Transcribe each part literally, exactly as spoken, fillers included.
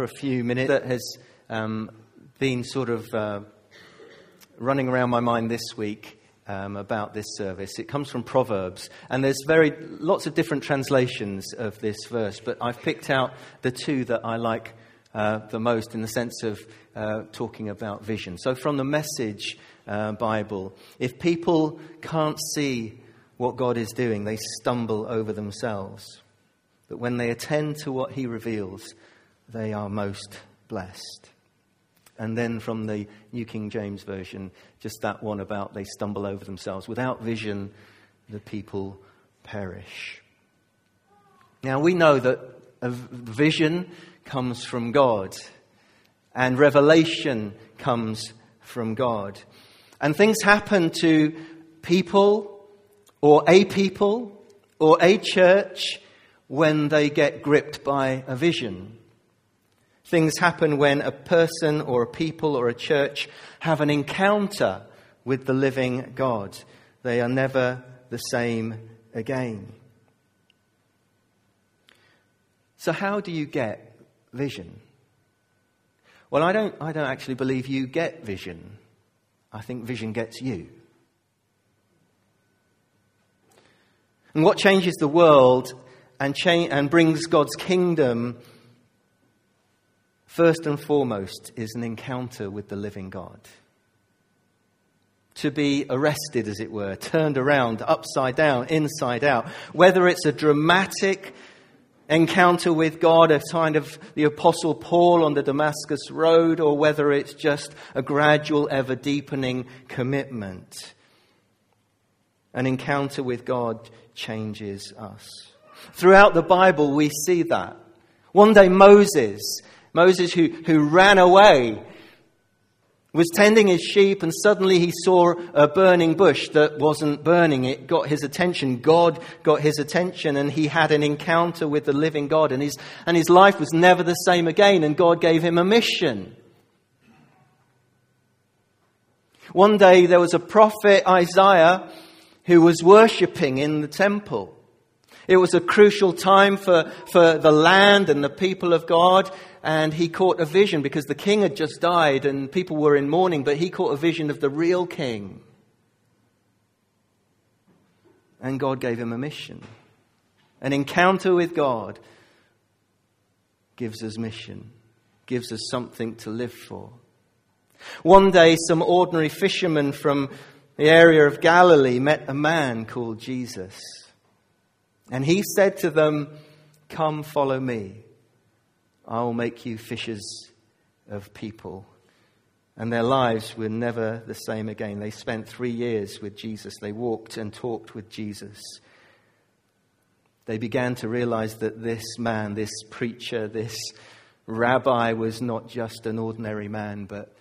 for a few minutes that has um, been sort of uh, running around my mind this week um, about this service. It comes from Proverbs, and there's very lots of different translations of this verse, but I've picked out the two that I like uh, the most in the sense of uh, talking about vision. So from the Message uh, Bible, if people can't see what God is doing, they stumble over themselves. But when they attend to what he reveals, they are most blessed. And then from the New King James Version, just that one about they stumble over themselves. Without vision, the people perish. Now we know that a vision comes from God, and revelation comes from God. And things happen to people, or a people, or a church, when they get gripped by a vision. Things happen when a person, or a people, or a church have an encounter with the living God. They are never the same again. So how do you get vision? Well, I don't, I don't actually believe you get vision. I think vision gets you. And what changes the world and, cha- and brings God's kingdom, first and foremost, is an encounter with the living God. To be arrested, as it were, turned around, upside down, inside out. Whether it's a dramatic encounter with God, a kind of the Apostle Paul on the Damascus Road, or whether it's just a gradual, ever-deepening commitment. An encounter with God changes us. Throughout the Bible, we see that. One day Moses, Moses who, who ran away, was tending his sheep, and suddenly he saw a burning bush that wasn't burning. It got his attention. God got his attention, and he had an encounter with the living God, and his, and his life was never the same again, and God gave him a mission. One day there was a prophet, Isaiah, who was worshipping in the temple. It was a crucial time for, for the land and the people of God, and he caught a vision because the king had just died and people were in mourning, but he caught a vision of the real king. And God gave him a mission. An encounter with God gives us mission, gives us something to live for. One day, some ordinary fishermen from the area of Galilee met a man called Jesus. And he said to them, "Come, follow me. I will make you fishers of people." And their lives were never the same again. They spent three years with Jesus. They walked and talked with Jesus. They began to realize that this man, this preacher, this rabbi was not just an ordinary man, but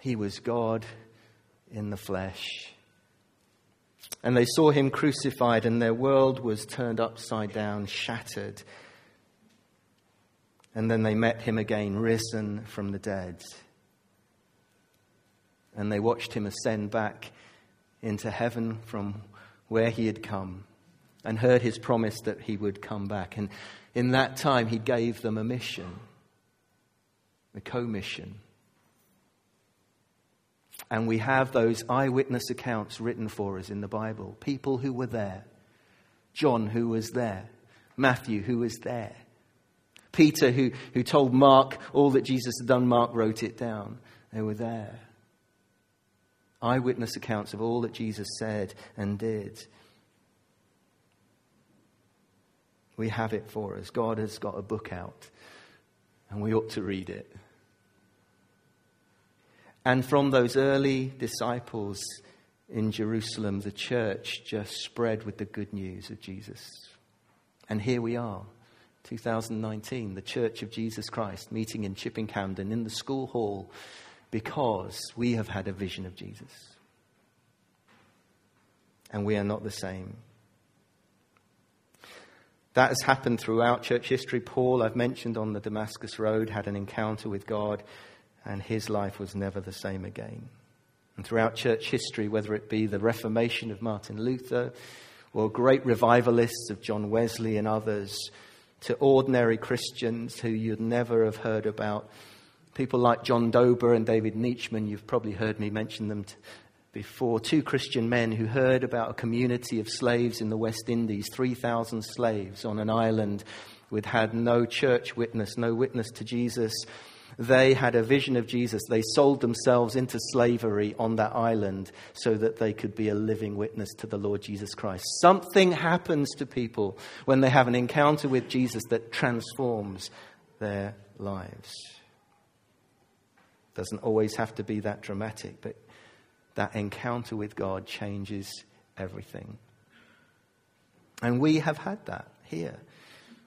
he was God in the flesh. And they saw him crucified, and their world was turned upside down, shattered. And then they met him again, risen from the dead. And they watched him ascend back into heaven from where he had come, and heard his promise that he would come back. And in that time, he gave them a mission, a commission. And we have those eyewitness accounts written for us in the Bible. People who were there. John, who was there. Matthew, who was there. Peter, who, who told Mark all that Jesus had done. Mark wrote it down. They were there. Eyewitness accounts of all that Jesus said and did. We have it for us. God has got a book out, and we ought to read it. And from those early disciples in Jerusalem, the church just spread with the good news of Jesus. And here we are, two thousand nineteen, the Church of Jesus Christ, meeting in Chipping Camden in the school hall, because we have had a vision of Jesus. And we are not the same. That has happened throughout church history. Paul, I've mentioned, on the Damascus Road, had an encounter with God, and his life was never the same again. And throughout church history, whether it be the Reformation of Martin Luther or great revivalists of John Wesley and others, to ordinary Christians who you'd never have heard about. People like John Dober and David Nitschmann, you've probably heard me mention them t- before. Two Christian men who heard about a community of slaves in the West Indies, three thousand slaves on an island which had no church witness, no witness to Jesus. They had a vision of Jesus. They sold themselves into slavery on that island so that they could be a living witness to the Lord Jesus Christ. Something happens to people when they have an encounter with Jesus that transforms their lives. Doesn't always have to be that dramatic, but that encounter with God changes everything. And we have had that here.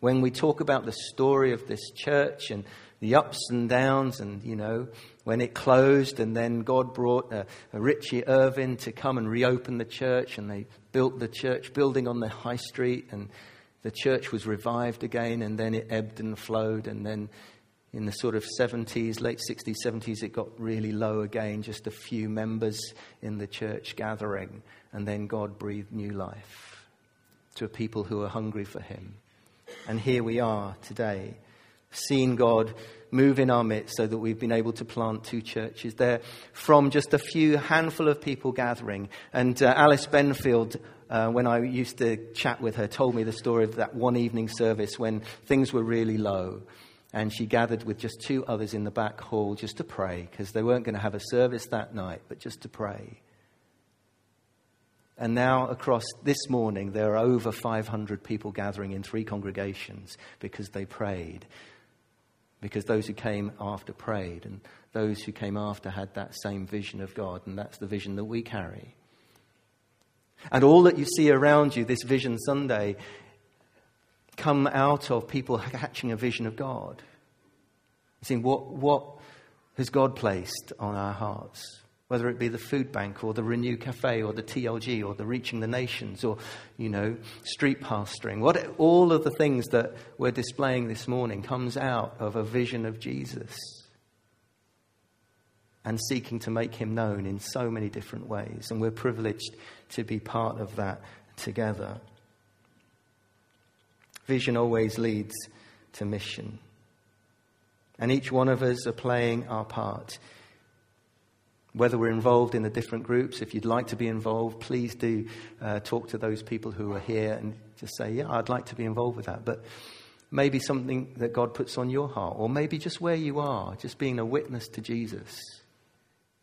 When we talk about the story of this church and the ups and downs, and, you know, when it closed and then God brought uh, Richie Irvin to come and reopen the church, and they built the church building on the high street, and the church was revived again, and then it ebbed and flowed, and then in the sort of seventies, late sixties, seventies, it got really low again, just a few members in the church gathering, and then God breathed new life to a people who were hungry for him. And here we are today, seeing God move in our midst so that we've been able to plant two churches there from just a few handful of people gathering. And uh, Alice Benfield, uh, when I used to chat with her, told me the story of that one evening service when things were really low. And she gathered with just two others in the back hall just to pray, because they weren't going to have a service that night, but just to pray. And now across this morning, there are over five hundred people gathering in three congregations because they prayed. Because those who came after prayed, and those who came after had that same vision of God, and that's the vision that we carry. And all that you see around you this Vision Sunday come out of people catching a vision of God. Seeing what, what has God placed on our hearts? Whether it be the food bank or the Renew Cafe or the T L G or the Reaching the Nations or, you know, street pastoring. What, all of the things that we're displaying this morning comes out of a vision of Jesus and seeking to make him known in so many different ways. And we're privileged to be part of that together. Vision always leads to mission. And each one of us are playing our part. Whether we're involved in the different groups, if you'd like to be involved, please do uh, talk to those people who are here and just say, yeah, I'd like to be involved with that. But maybe something that God puts on your heart, or maybe just where you are, just being a witness to Jesus.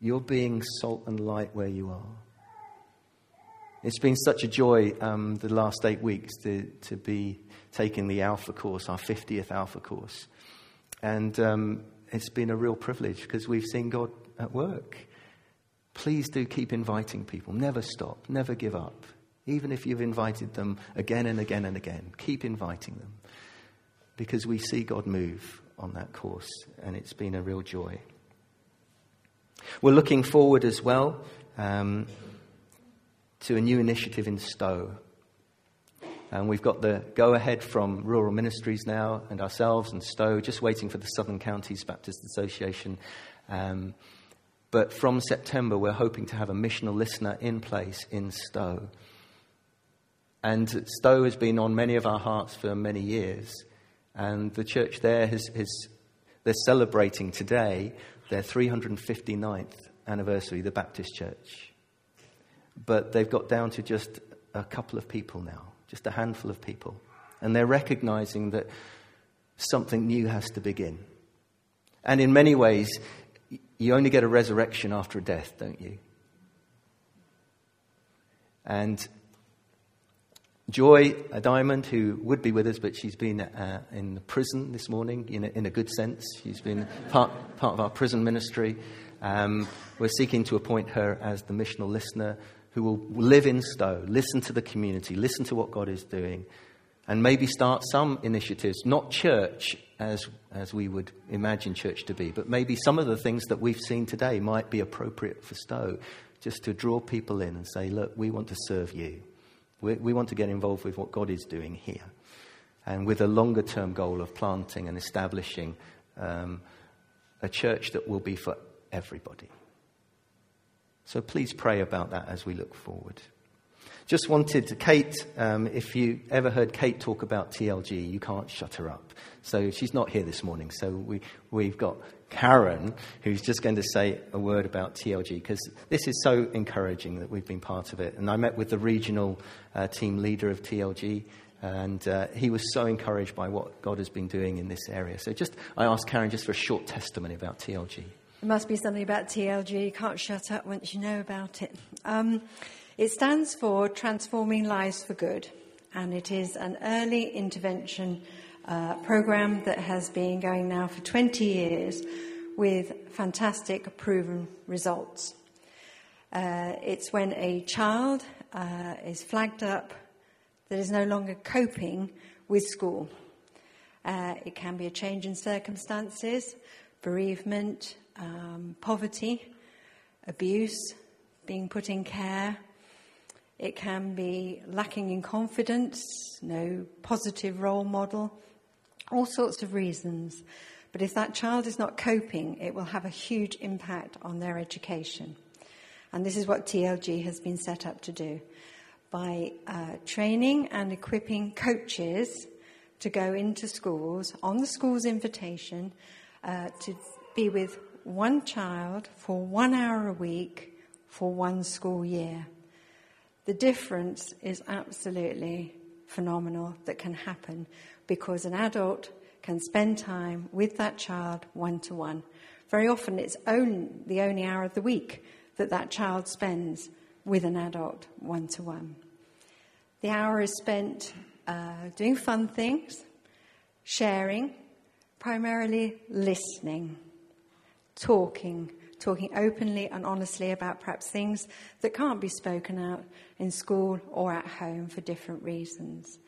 You're being salt and light where you are. It's been such a joy um, the last eight weeks to, to be taking the Alpha course, our fiftieth Alpha course. And um, it's been a real privilege because we've seen God at work. Please do keep inviting people. Never stop. Never give up. Even if you've invited them again and again and again, keep inviting them. Because we see God move on that course, and it's been a real joy. We're looking forward as well um, to a new initiative in Stowe. And we've got the go-ahead from Rural Ministries now, and ourselves and Stowe, just waiting for the Southern Counties Baptist Association. Um But from September, we're hoping to have a missional listener in place in Stowe. And Stowe has been on many of our hearts for many years. And the church there, has, has they're celebrating today their three hundred fifty-ninth anniversary, the Baptist Church. But they've got down to just a couple of people now, just a handful of people. And they're recognizing that something new has to begin. And in many ways, you only get a resurrection after a death, don't you? And Joy, a diamond, who would be with us, but she's been uh, in prison this morning, in a, in a good sense. She's been part, part of our prison ministry. Um, we're seeking to appoint her as the missional listener who will live in Stowe, listen to the community, listen to what God is doing, and maybe start some initiatives, not church as as we would imagine church to be, but maybe some of the things that we've seen today might be appropriate for Stowe, just to draw people in and say, look, we want to serve you. We, we want to get involved with what God is doing here. And with a longer-term goal of planting and establishing um, a church that will be for everybody. So please pray about that as we look forward. Just wanted Kate, um, if you ever heard Kate talk about T L G, you can't shut her up. So she's not here this morning. So we, we've got Karen, who's just going to say a word about T L G, because this is so encouraging that we've been part of it. And I met with the regional uh, team leader of T L G, and uh, he was so encouraged by what God has been doing in this area. So just, I asked Karen just for a short testimony about T L G. There must be something about T L G. You can't shut up once you know about it. Um, it stands for Transforming Lives for Good, and it is an early intervention uh, program that has been going now for twenty years with fantastic proven results. Uh, it's when a child uh, is flagged up that is no longer coping with school. Uh, it can be a change in circumstances, bereavement, Um, poverty, abuse, being put in care. It can be lacking in confidence, no positive role model, all sorts of reasons. But if that child is not coping, it will have a huge impact on their education. And this is what T L G has been set up to do, by uh, training and equipping coaches to go into schools, on the school's invitation, uh, to be with one child for one hour a week for one school year. The difference is absolutely phenomenal that can happen, because an adult can spend time with that child one-to-one. Very often it's only, the only hour of the week that that child spends with an adult one-to-one. The hour is spent uh, doing fun things, sharing, primarily listening. Talking, talking openly and honestly about perhaps things that can't be spoken out in school or at home for different reasons.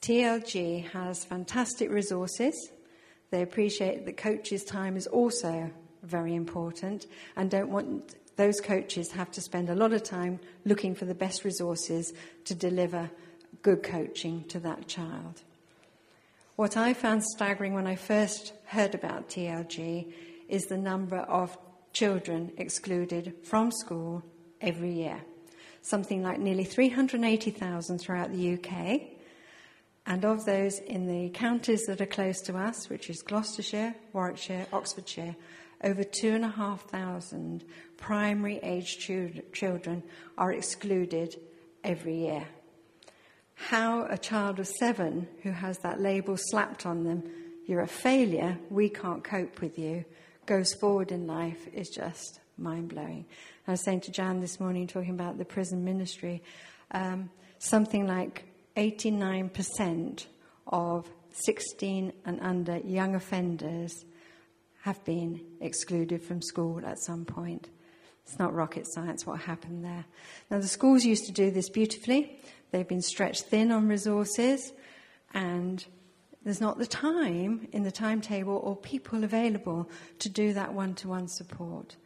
T L G has fantastic resources. They appreciate that coaches' time is also very important, and don't want those coaches have to spend a lot of time looking for the best resources to deliver good coaching to that child. What I found staggering when I first heard about T L G is the number of children excluded from school every year. Something like nearly three hundred eighty thousand throughout the U K. And of those in the counties that are close to us, which is Gloucestershire, Warwickshire, Oxfordshire, over two and a half thousand primary age children are excluded every year. How a child of seven who has that label slapped on them, "You're a failure, we can't cope with you," goes forward in life is just mind-blowing. I was saying to Jan this morning, talking about the prison ministry, um, something like eighty-nine percent of sixteen and under young offenders have been excluded from school at some point. It's not rocket science what happened there. Now, the schools used to do this beautifully. They've been stretched thin on resources, and there's not the time in the timetable or people available to do that one-to-one support.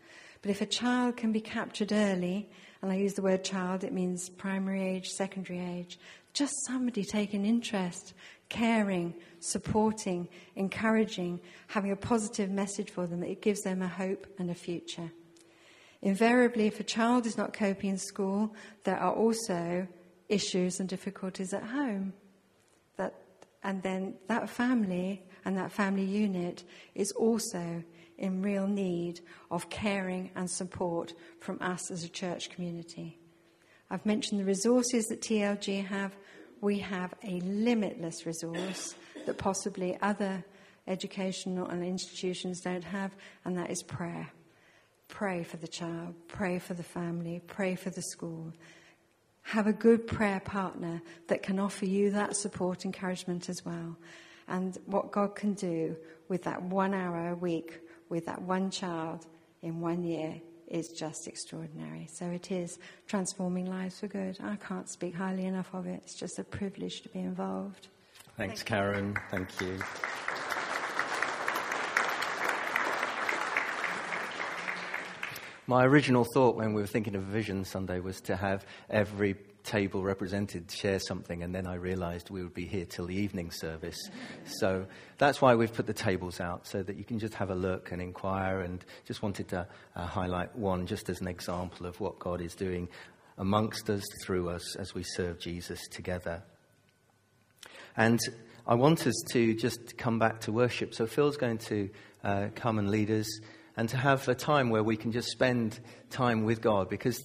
But if a child can be captured early, and I use the word child, it means primary age, secondary age, just somebody taking interest, caring, supporting, encouraging, having a positive message for them, it gives them a hope and a future. Invariably, if a child is not coping in school, there are also issues and difficulties at home. And then that family and that family unit is also in real need of caring and support from us as a church community. I've mentioned the resources that T L G have. We have a limitless resource that possibly other educational and institutions don't have, and that is prayer. Pray for the child, pray for the family, pray for the school. Have a good prayer partner that can offer you that support, encouragement as well. And what God can do with that one hour a week, with that one child in one year, is just extraordinary. So it is Transforming Lives for Good. I can't speak highly enough of it. It's just a privilege to be involved. Thanks, Thank Karen. You. Thank you. My original thought when we were thinking of Vision Sunday was to have every table represented share something, and then I realised we would be here till the evening service. So that's why we've put the tables out, so that you can just have a look and inquire, and just wanted to uh, highlight one just as an example of what God is doing. amongst us, through us, as we serve Jesus together. And I want us to just come back to worship. So Phil's going to uh, come and lead us, and to have a time where we can just spend time with God, because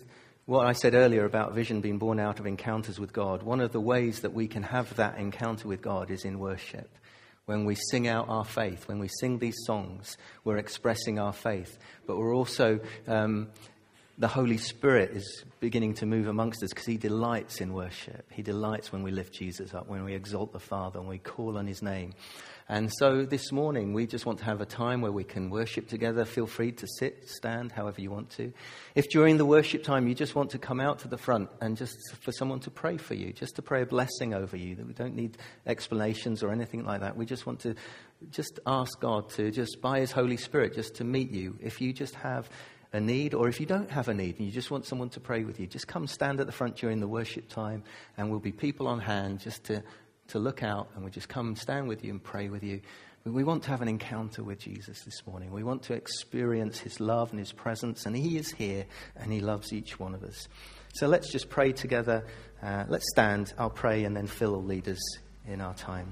what I said earlier about vision being born out of encounters with God, one of the ways that we can have that encounter with God is in worship. When we sing out our faith, when we sing these songs, we're expressing our faith. But we're also, um, the Holy Spirit is beginning to move amongst us, because he delights in worship. He delights when we lift Jesus up, when we exalt the Father, when we call on his name. And so this morning, we just want to have a time where we can worship together. Feel free to sit, stand, however you want to. If during the worship time you just want to come out to the front and just for someone to pray for you, just to pray a blessing over you, that we don't need explanations or anything like that. We just want to just ask God to just, by his Holy Spirit, just to meet you. If you just have a need, or if you don't have a need and you just want someone to pray with you, just come stand at the front during the worship time, and we'll be people on hand just to to look out, and we just come stand with you and pray with you. We want to have an encounter with Jesus this morning. We want to experience his love and his presence, and he is here and he loves each one of us. So let's just pray together. Uh, let's stand. I'll pray, and then Phil will lead us in our time.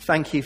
Thank you.